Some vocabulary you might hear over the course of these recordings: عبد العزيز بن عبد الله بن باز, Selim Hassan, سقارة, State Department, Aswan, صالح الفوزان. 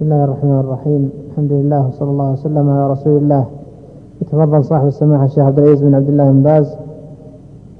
بسم الله الرحمن الرحيم. الحمد لله وصلى الله وسلم على رسول الله. يتفضل صاحب السماحة الشيخ عبد العزيز بن عبد الله بن باز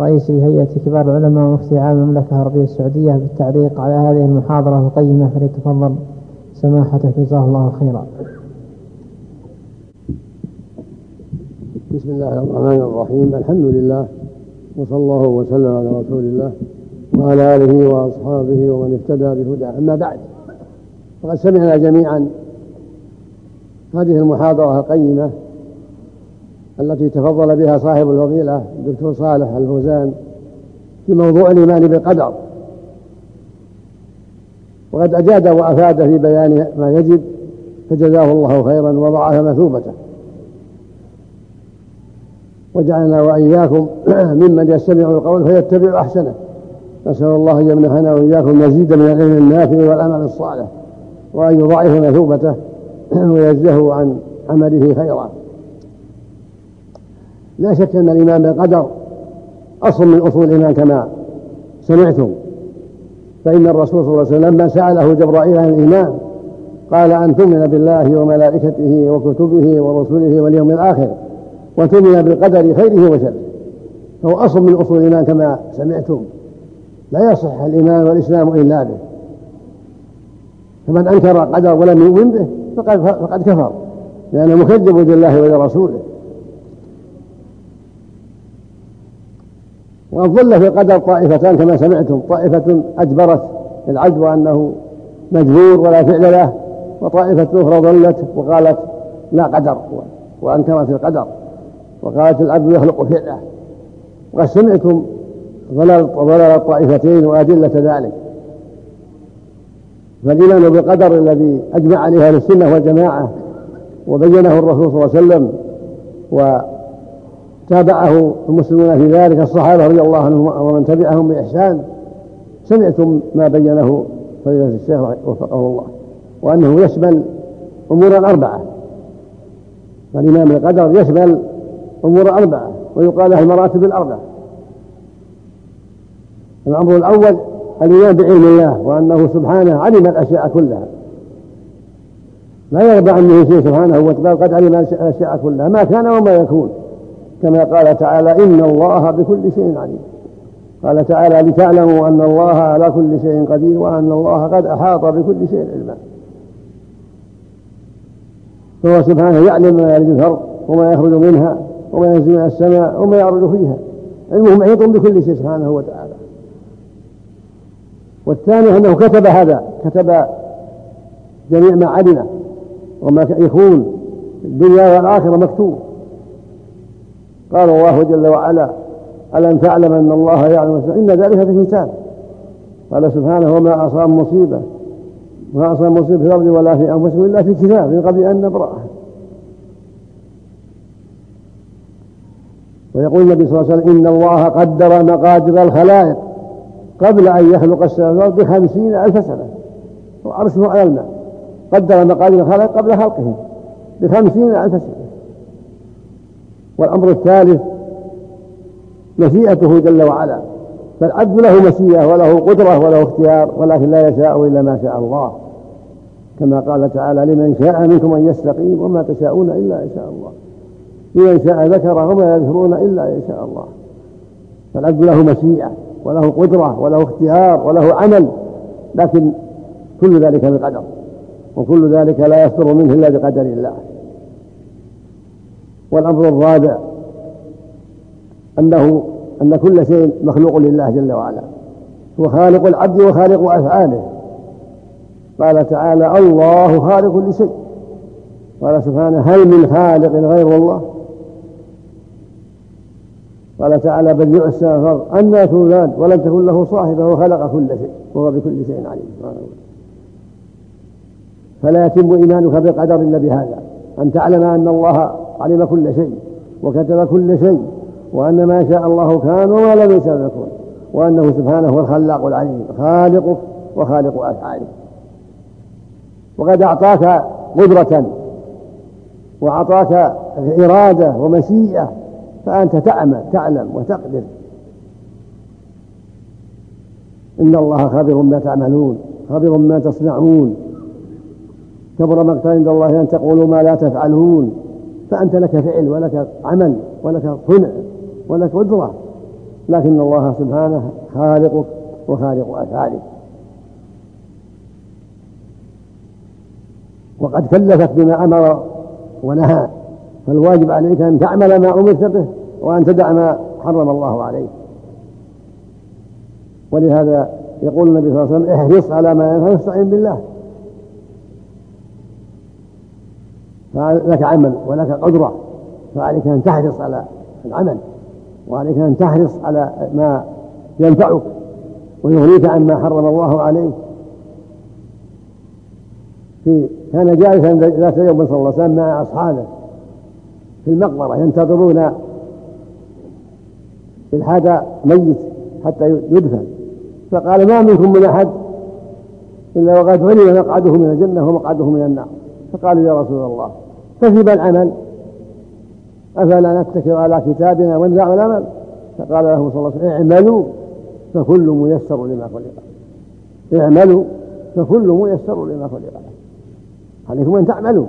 رئيس هيئة كبار العلماء ومفتي عام المملكة العربية السعودية بالتعليق على هذه المحاضرة القيمة، فليتفضل سماحته جزاه الله خيرا. بسم الله الرحمن الرحيم. الحمد لله وصلى الله وسلم على رسول الله وعلى آله وأصحابه ومن اهتدى بهداه. أما بعد، فقد سمعنا جميعا هذه المحاضرة القيمة التي تفضل بها صاحب الفضيلة الدكتور صالح الفوزان في موضوع الإيمان بالقدر، وقد أجاد وأفاد في بيان ما يجب، فجزاه الله خيرا وضعها مثوبته، وجعلنا وإياكم ممن يستمع القول فيتبع أحسنه. نسأل الله أن يمنحنا وإياكم مزيدا من العلم النافع والعمل الصالح، وأن يضاعف مثوبته ويجزه عن عمله خيرا. لا شك أن الإيمان بالقدر أصل من أصول الإيمان كما سمعتم، فإن الرسول صلى الله عليه وسلم لما سأله جبرائيل عن الإيمان قال أن تؤمن بالله وملائكته وكتبه ورسله واليوم الآخر وتؤمن بالقدر خيره وشره. فهو أصل من أصول الإيمان كما سمعتم، لا يصح الإيمان والإسلام إلا به، فمن أنكر القدر ولم يؤمن به فقد كفر، لأنه مكذب لله ولرسوله، وأضل في القدر طائفتان كما سمعتم: طائفة أجبرت العجب أنه مجبور ولا فعل له، وطائفة أخرى ضلت وقالت لا قدر وأنكرت القدر وقالت العبد يخلق فعله. وقد سمعتم ضلال الطائفتين وأدلة ذلك. فالإيمان بالقدر الذي أجمع عليه أهل السنة والجماعة وبينه الرسول صلى الله عليه وسلم وتابعه المسلمون في ذلك الصحابة رضي الله عنهم ومن تبعهم بإحسان، سمعتم ما بينه فضيلة الشيخ وفقه الله، وأنه يشمل أمورا أربعة. فالإيمان بالقدر يشمل أمورا أربعة ويقال لها المراتب الأربعة. الأمر الأول الإيمان بعلم الله، وأنه سبحانه علم الأشياء كلها، لا يرضى عنه شيء سبحانه وتعالى، قد علم الأشياء كلها ما كان وما يكون، كما قال تعالى إن الله بكل شيء عليم. قال تعالى لتعلموا أن الله على كل شيء قدير وأن الله قد أحاط بكل شيء علما. فهو سبحانه يعلم ما يلج الأرض وما يخرج منها وما ينزل من السماء وما يعرج فيها، علمه محيط بكل شيء سبحانه وتعالى. والثاني أنه كتب جميع ما علم وما يكون الدنيا والآخرة مكتوب. قال الله جل وعلا ألم تعلم أن الله يعلم إن ذلك في كتاب. قال سبحانه وما أصاب مصيبة في الأرض ولا في أنفسهم إلا في كتاب من قبل أن نبرأها. ويقول النبي صلى الله عليه وسلم إن الله قدر مقادير الخلائق قبل أن يخلق السماوات ب50,000 سنة وعرشه على الماء. قدر مقادير الخلائق قبل خلقهم ب50,000 سنة. والأمر الثالث مشيئته جل وعلا، فالعبد له مشيئة وله قدرة وله اختيار، ولكن لا يشاء إلا ما شاء الله، كما قال تعالى لمن شاء منكم أن يستقيم وما تشاءون إلا إن شاء الله، لمن شاء ذكر وما يذكرون إلا إن شاء الله. فالعبد له مشيئة وله قدرة وله اختيار وله عمل، لكن كل ذلك بقدر، وكل ذلك لا يستر منه إلا بقدر الله. والأمر الرابع أن كل شيء مخلوق لله جل وعلا، هو خالق العبد وخالق أفعاله. قال تعالى الله خالق كل شيء. قال سبحانه هل من خالق غير الله. قال تعالى بديع السماوات أنى تولد ولم تكن له صاحبة وخلق كل شيء وهو بكل شيء عليم سبحانه وتعالى. فلا يتم إيمانك بالقدر إلا بهذا، أن تعلم أن الله علم كل شيء وكتب كل شيء، وأن ما شاء الله كان وما لم يشاء لم يكن، وأنه سبحانه هو الخلاق العليم خالقك وخالق أفعالك. وقد أعطاك قدرة وأعطاك إرادة ومشيئة، فأنت تعلم وتقدر. إن الله خبير ما تعملون خبير ما تصنعون. كبر مقتا عند الله أن تقولوا ما لا تفعلون. فأنت لك فعل ولك عمل ولك صنع ولك قدرة، لكن الله سبحانه خالقك وخالق أفعالك. وقد كلفك بما أمر ونهى، فالواجب عليك أن تعمل ما أمرت به وأن تدع ما حرم الله عليك. ولهذا يقول النبي صلى الله عليه وسلم: احرص على ما ينفعك واستعن بالله. فلك عمل ولك قدرة، فعليك أن تحرص على العمل، وعليك أن تحرص على ما ينفعك ويغنيك عما حرم الله عليك. كان جالسا ذات يوم صلى الله عليه وسلم مع أصحابه في المقبرة ينتظرون الحاجة ميت حتى يدفن، فقال: ما منكم من أحد إلا وقد علم مقعده من الجنة ومقعده من النار. فقالوا: يا رسول الله، فسب العمل، أفلا نتكل على كتابنا ونزع العمل؟ فقال له صلى الله عليه وسلم: اعملوا فكل ميسر لما خلق له. اعملوا فكل ميسر لما خلق له. عليكم أن تعملوا،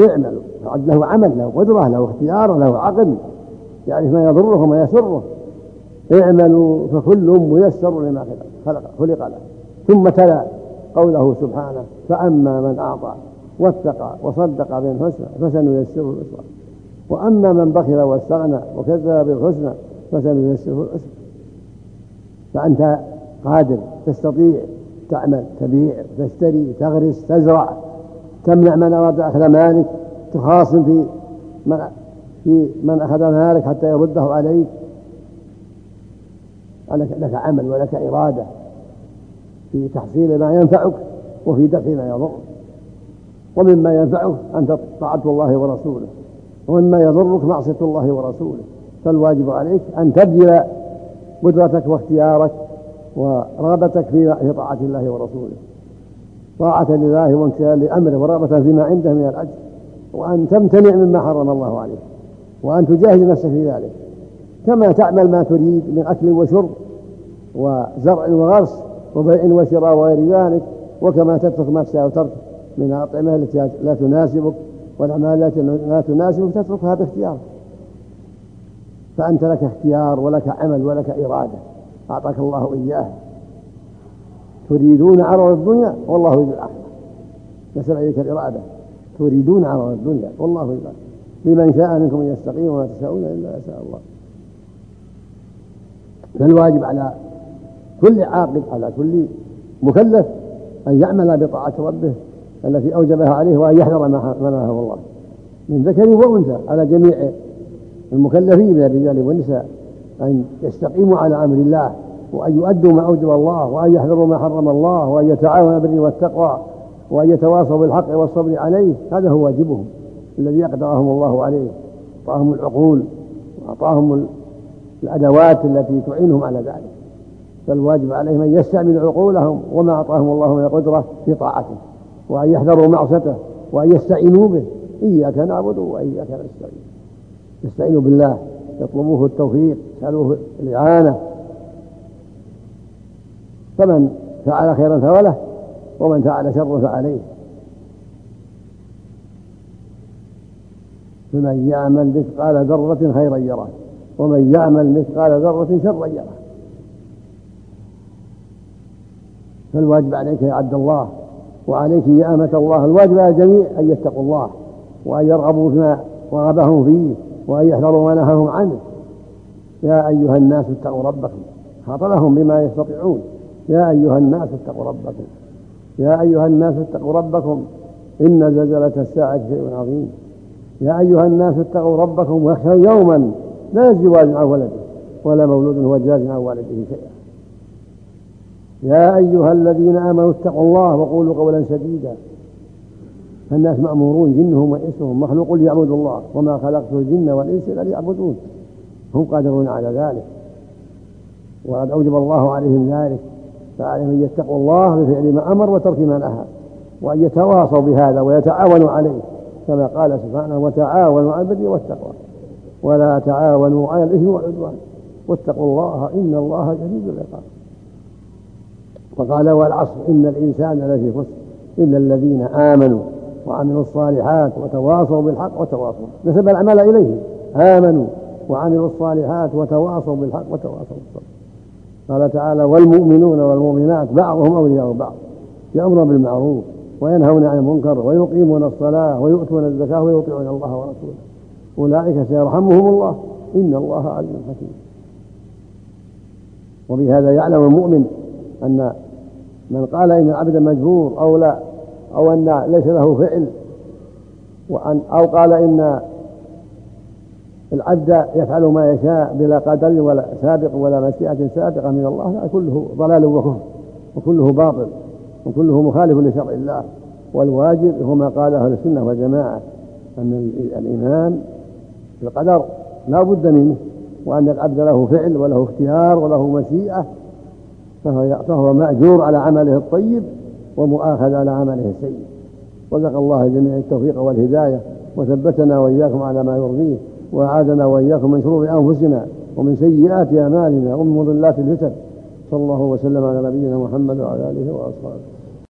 اعملوا. فعد له عمل، له قدرة، له اختيار، له عقل، يعرف ما يضره وما يسره. اعملوا فكل ميسر لما خلق له. ثم تلا قوله سبحانه: فأما من أعطى واتقى وصدق بالحسنى فسنيسره لليسرى، وأما من بخل واستغنى وكذب بالحسنى فسنيسره العسرى. فأنت قادر، تستطيع، تعمل، تبيع، تشتري، تغرس، تزرع، تمنع من أراد أخذ مالك، تخاصم في من أخذ مالك حتى يرده عليك. لك عمل ولك إرادة في تحصيل ما ينفعك وفي دفع ما يضرك. ومما ينفعك أنت طاعة الله ورسوله، ومما يضرك معصية الله ورسوله. فالواجب عليك أن تبذل قدرتك واختيارك ورغبتك في طاعة الله ورسوله، طاعة لله وامتثال لأمره، ورغبة فيما عنده من الأجر، وأن تمتنع مما حرم الله عليك، وأن تجاهد نفسك في ذلك. كما تعمل ما تريد من أكل وشرب وزرع وغرس وبيع وشراء وغير ذلك، وكما تترك ما تشاء وترك من الأطعمة التي لا تناسبك والأعمال التي لا تناسبك، تتركها باختيار. فأنت لك اختيار ولك عمل ولك إرادة أعطاك الله إياه. تريدون عرض الدنيا والله يريد الآخرة. نسأل عليك الإرادة. تريدون عرض الدنيا والله يريد الآخرة. لمن شاء منكم أن يستقيم، وما تشاءون إلا يشاء الله. فالواجب على كل عاقل، على كل مكلف، أن يعمل بطاعة ربه التي أوجبها عليه، وأن يحذر ما نهى الله من ذكر وأنثى. على جميع المكلفين من الرجال والنساء أن يستقيموا على أمر الله، وأن يؤدوا ما أوجب الله، وأن يحذروا ما حرم الله، وأن يتعاونوا بالبر والتقوى، وأن يتواصوا بالحق والصبر عليه. هذا هو واجبهم الذي أقدرهم الله عليه، أعطاهم العقول وأعطاهم الأدوات التي تعينهم على ذلك. فالواجب عليهم أن يستعملوا عقولهم وما أعطاهم الله من القدرة في طاعته، وأن يحذروا معصيته، وأن يستعينوا به. إياك نعبد وإياك نستعين. يستعينوا بالله، يطلبوه التوفيق، يسألوه الإعانة. فمن فعل خيرا فله، ومن فعل شرا فعليه. فمن يعمل مثقال ذرة خيرا يره، ومن يعمل مثقال ذرة شرا يره. فالواجب عليك يا عبد الله، وعليك يا أمة الله، الواجب على الجميع أن يتقوا الله، وأن يرغبوا فيما رغبهم فيه، وأن يحذروا ما نهاهم عنه. يا أيها الناس اتقوا ربكم. خاطبهم بما يستطيعون. يا أيها الناس اتقوا ربكم، يا أيها الناس اتقوا ربكم، إن زلزلة الساعة شيء عظيم. يا أيها الناس اتقوا ربكم واخشوا يوما لا يجزي والد عن ولده، ولا مولود هو جاز عن والده شيئا. يا أيها الذين آمنوا اتقوا الله وقولوا قولا سديدا. فالناس مأمورون، جنهم وإنسهم، مخلوق ليعبدوا الله، وما خلقت الجن والإنس إلا ليعبدون. هم قادرون على ذلك، وقد أوجب الله عليهم ذلك. فعليهم أن يتقوا الله بفعل ما أمر وترك ما نهى، وأن يتواصوا بهذا ويتعاونوا عليه، كما قال سبحانه: وتعاونوا على البر والتقوى، ولا تعاونوا على الإثم والعدوان، واتقوا الله إن الله شديد العقاب. وقال: والعصر إن الإنسان لفي خسر إلا الذين آمنوا وعملوا الصالحات وتواصوا بالحق وتواصوا، نسب الأعمال إليه، آمنوا وعملوا الصالحات وتواصوا بالحق وتواصوا بالصبر. قال تعالى: والمؤمنون والمؤمنات بعضهم أولياء بعض، يأمرون بالمعروف وينهون عن المنكر ويقيمون الصلاة ويؤتون الزكاة ويطيعون الله ورسوله، أولئك سيرحمهم الله إن الله عليم حكيم. وبهذا يعلم المؤمن أن من قال إن العبد مجبور أو لا، أو أن ليس له فعل، أو قال إن العبد يفعل ما يشاء بلا قدر ولا سابق ولا مشيئة سابقة من الله، لا، كله ضلال وكفر وكله باطل وكله مخالف لشرع الله. والواجب هو ما قاله أهل السنة والجماعة، أن الإيمان بالقدر لا بد منه، وأن العبد له فعل وله اختيار وله مشيئة، فهو مأجور على عمله الطيب ومؤاخذ على عمله السيء. رزق الله جميع التوفيق والهداية، وثبتنا وإياكم على ما يرضيه، وأعاذنا وإياكم من شرور أنفسنا ومن سيئات أعمالنا ومن مضلات الفتن. صلى الله وسلم على نبينا محمد وعلى آله وأصحابه.